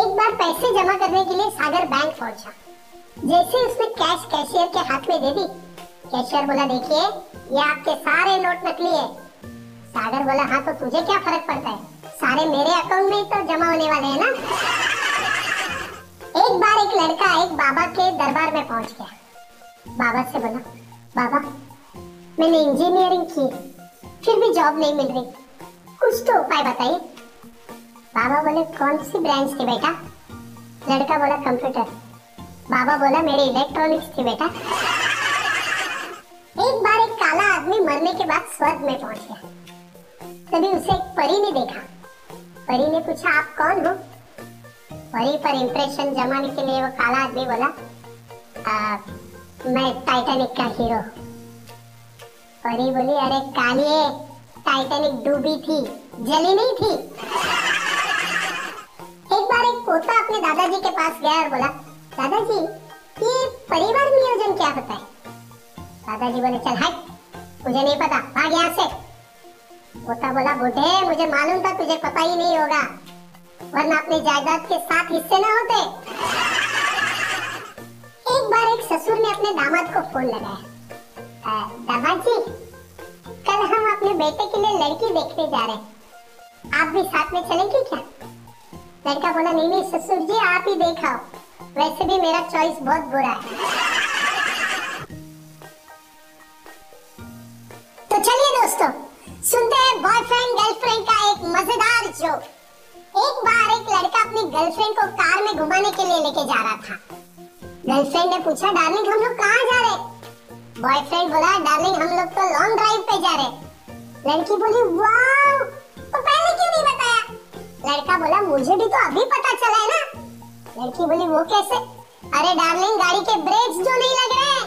एक बार पैसे जमा करने के लिए सागर बैंक पहुंचा। जैसे उसने कैश कैशियर के हाथ में दे दी, कैशियर बोला, देखिए ये आपके सारे नोट नकली है। सागर बोला, हाँ तो तुझे क्या फर्क पड़ता है, सारे मेरे अकाउंट में तो जमा होने वाले हैं ना। एक बार एक लड़का एक बाबा के दरबार में पहुंच गया। बाबा से बोला, बाबा मैंने इंजीनियरिंग की फिर भी जॉब नहीं मिल रही, कुछ तो उपाय बताइए। बाबा बोले, कौन सी ब्रांच थी बेटा? लड़का बोला, कंप्यूटर। बाबा बोला, मेरी इलेक्ट्रॉनिक्स थी बेटा। एक बार एक काला आदमी मरने के बाद स्वर्ग में पहुंच गया। तभी उसे एक परी ने देखा। परी ने पूछा, आप कौन हो? परी पर इंप्रेशन जमाने के लिए वो काला आदमी बोला, मैं टाइटैनिक का हीरो। परी बोली, अरे कालिए, टाइटैनिक डूबी थी, जली नहीं थी। पोता अपने दादाजी के पास गया और बोला, दादाजी ये परिवार नियोजन क्या होता है? दादाजी बोले, चल हट, मुझे नहीं पता, भाग यहाँ से। पोता बोला, बूढ़े मुझे मालूम था तुझे पता ही नहीं होगा, वरना अपनी जायदाद के साथ हिस्से ना होते। एक बार एक ससुर ने अपने दामाद को फोन लगाया, दामाद जी कल हम अपने बेटे के लिए लड़की देखने जा रहे हैं, आप भी साथ में चलेंगे क्या? लड़का बोला, नहीं नहीं ससुर जी आप ही देखाओ, वैसे भी मेरा चॉइस बहुत बुरा है। तो चलिए दोस्तों सुनते हैं बॉयफ्रेंड गर्लफ्रेंड का एक मजेदार जोक। एक बार एक लड़का अपनी गर्लफ्रेंड को कार में घुमाने के लिए लेके जा रहा था। गर्लफ्रेंड ने पूछा, डार्लिंग हम लोग कहाँ जा रहे? बॉयफ्रेंड बोला, डार्लिंग हम लोग तो लॉन्ग ड्राइव पे जा रहे। लड़की बोली, वाव तो पहले क्यों नहीं बताया? लड़का बोला, मुझे भी तो अभी पता चला है ना। लड़की बोली, वो कैसे? अरे डार्लिंग गाड़ी के ब्रेक्स जो नहीं लग रहे हैं।